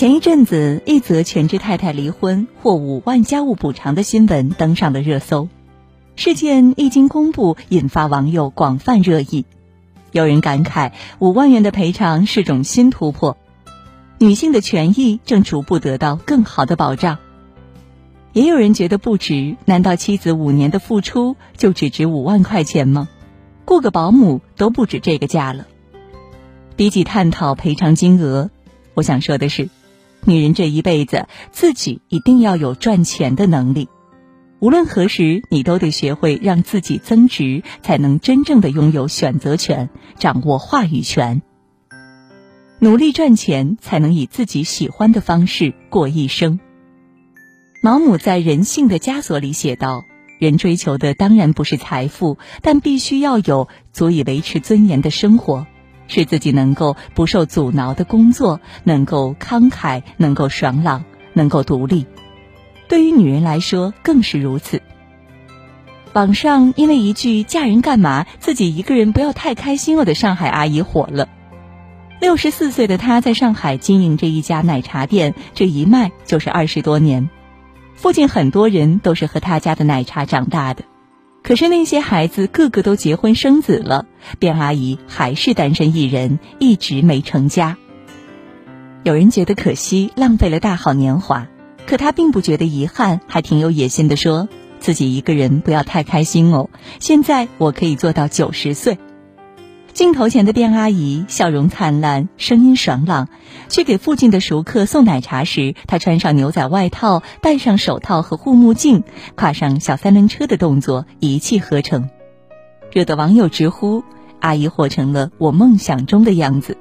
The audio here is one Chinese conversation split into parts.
前一阵子，一则全职太太离婚获5万家务补偿的新闻登上了热搜。事件一经公布，引发网友广泛热议。有人感慨5万元的赔偿是种新突破，女性的权益正逐步得到更好的保障。也有人觉得不值，难道妻子5年的付出就只值5万块钱吗？雇个保姆都不止这个价了。比起探讨赔偿金额，我想说的是，女人这一辈子自己一定要有赚钱的能力。无论何时，你都得学会让自己增值，才能真正的拥有选择权，掌握话语权。努力赚钱，才能以自己喜欢的方式过一生。毛姆在《人性的枷锁》里写道，人追求的当然不是财富，但必须要有足以维持尊严的生活，是自己能够不受阻挠的工作，能够慷慨，能够爽朗，能够独立。对于女人来说更是如此。网上因为一句嫁人干嘛，自己一个人不要太开心了的上海阿姨火了。64岁的她在上海经营着一家奶茶店，这一卖就是20多年。附近很多人都是喝她家的奶茶长大的，可是那些孩子个个都结婚生子了，卞阿姨还是单身一人，一直没成家。有人觉得可惜，浪费了大好年华，可他并不觉得遗憾，还挺有野心地说，自己一个人不要太开心哦，现在我可以做到90岁。镜头前的卞阿姨笑容灿烂，声音爽朗，去给附近的熟客送奶茶时，她穿上牛仔外套，戴上手套和护目镜，跨上小三轮车的动作一气呵成，惹得网友直呼，阿姨活成了我梦想中的样子。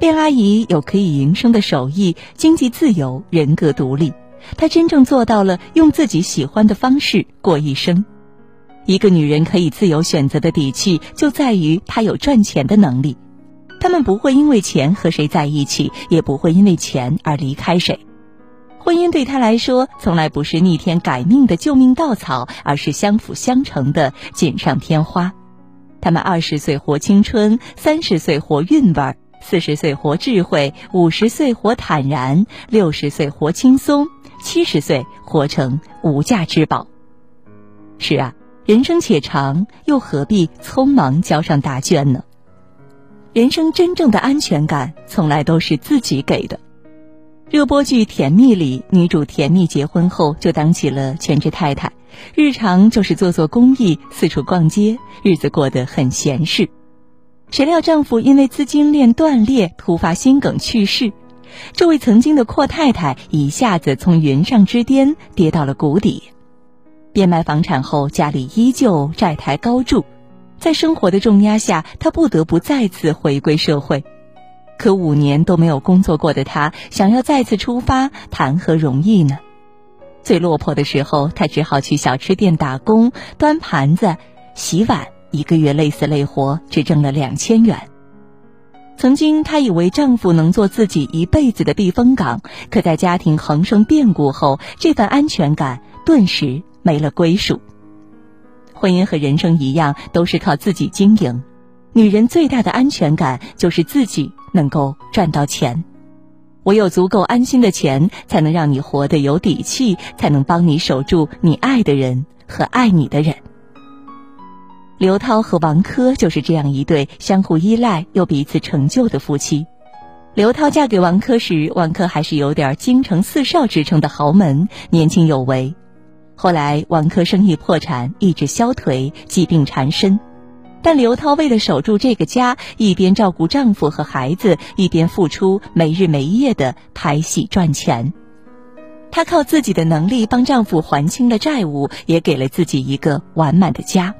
卞阿姨有可以营生的手艺，经济自由，人格独立，她真正做到了用自己喜欢的方式过一生。一个女人可以自由选择的底气，就在于她有赚钱的能力。她们不会因为钱和谁在一起，也不会因为钱而离开谁。婚姻对她来说，从来不是逆天改命的救命稻草，而是相辅相成的锦上添花。她们20岁活青春，30岁活韵味，40岁活智慧，50岁活坦然，60岁活轻松，70岁活成无价之宝。是啊，人生且长，又何必匆忙交上答卷呢？人生真正的安全感，从来都是自己给的。热播剧《甜蜜》里，女主甜蜜结婚后就当起了全职太太，日常就是做做公益，四处逛街，日子过得很闲适。谁料丈夫因为资金链断裂，突发心梗去世，这位曾经的阔太太一下子从云上之巅跌到了谷底。变卖房产后，家里依旧债台高筑，在生活的重压下，她不得不再次回归社会。可5年都没有工作过的她，想要再次出发，谈何容易呢？最落魄的时候，她只好去小吃店打工，端盘子、洗碗，一个月累死累活，只挣了2000元。曾经她以为丈夫能做自己一辈子的避风港，可在家庭横生变故后，这份安全感顿时没了归属。婚姻和人生一样，都是靠自己经营。女人最大的安全感，就是自己能够赚到钱。唯有足够安心的钱，才能让你活得有底气，才能帮你守住你爱的人和爱你的人。刘涛和王珂就是这样一对相互依赖又彼此成就的夫妻。刘涛嫁给王珂时，王珂还是有点京城四少之称的豪门，年轻有为。后来王珂生意破产，意志消颓，疾病缠身。但刘涛为了守住这个家，一边照顾丈夫和孩子，一边付出没日没夜的拍戏赚钱。她靠自己的能力帮丈夫还清了债务，也给了自己一个完满的家。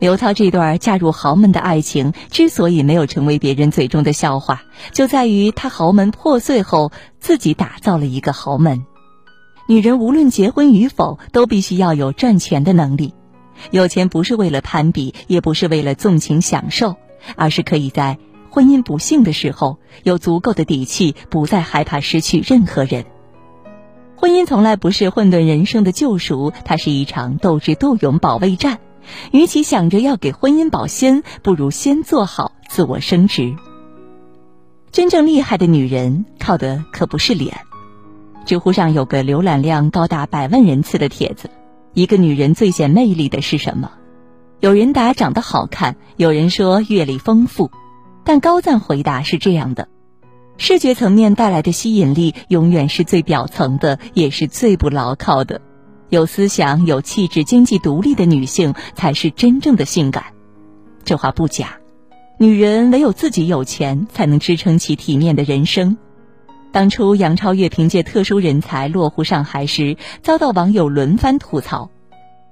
刘涛这段嫁入豪门的爱情之所以没有成为别人嘴中的笑话，就在于她豪门破碎后，自己打造了一个豪门。女人无论结婚与否，都必须要有赚钱的能力。有钱不是为了攀比，也不是为了纵情享受，而是可以在婚姻不幸的时候有足够的底气，不再害怕失去任何人。婚姻从来不是混沌人生的救赎，它是一场斗智斗勇保卫战。与其想着要给婚姻保鲜，不如先做好自我升值。真正厉害的女人，靠的可不是脸。知乎上有个浏览量高达100万人次的帖子，一个女人最显魅力的是什么？有人答长得好看，有人说阅历丰富，但高赞回答是这样的：视觉层面带来的吸引力永远是最表层的，也是最不牢靠的。有思想、有气质、经济独立的女性才是真正的性感。这话不假，女人唯有自己有钱，才能支撑起体面的人生。当初杨超越凭借特殊人才落户上海时，遭到网友轮番吐槽：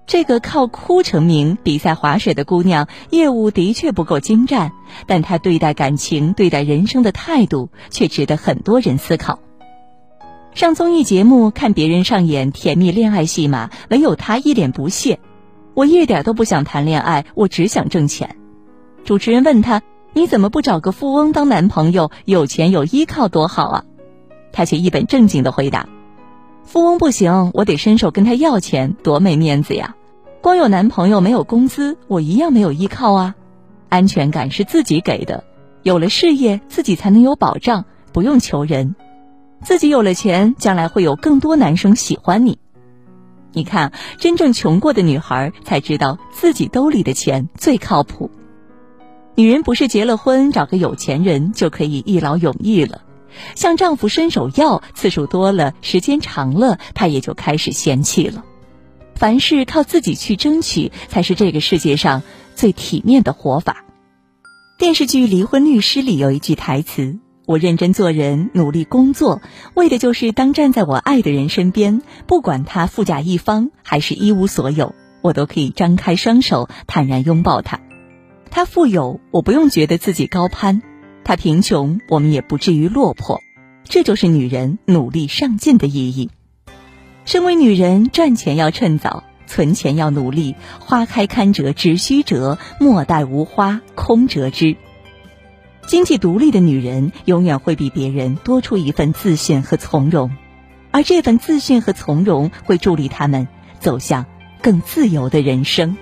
这个靠哭成名、比赛划水的姑娘，业务的确不够精湛，但她对待感情、对待人生的态度却值得很多人思考。上综艺节目看别人上演甜蜜恋爱戏码，唯有她一脸不屑：我一点都不想谈恋爱，我只想挣钱。主持人问她：你怎么不找个富翁当男朋友，有钱有依靠多好啊？她却一本正经地回答：富翁不行，我得伸手跟他要钱，多没面子呀！光有男朋友没有工资，我一样没有依靠啊！安全感是自己给的，有了事业自己才能有保障，不用求人。自己有了钱，将来会有更多男生喜欢你。你看，真正穷过的女孩才知道自己兜里的钱最靠谱。女人不是结了婚找个有钱人就可以一劳永逸了。向丈夫伸手要次数多了，时间长了，他也就开始嫌弃了。凡事靠自己去争取，才是这个世界上最体面的活法。电视剧《离婚律师》里有一句台词：我认真做人，努力工作，为的就是当站在我爱的人身边，不管他富甲一方还是一无所有，我都可以张开双手坦然拥抱他。他富有，我不用觉得自己高攀，她贫穷，我们也不至于落魄。这就是女人努力上进的意义。身为女人，赚钱要趁早，存钱要努力，花开堪折直须折，莫待无花空折枝。经济独立的女人永远会比别人多出一份自信和从容，而这份自信和从容会助力她们走向更自由的人生。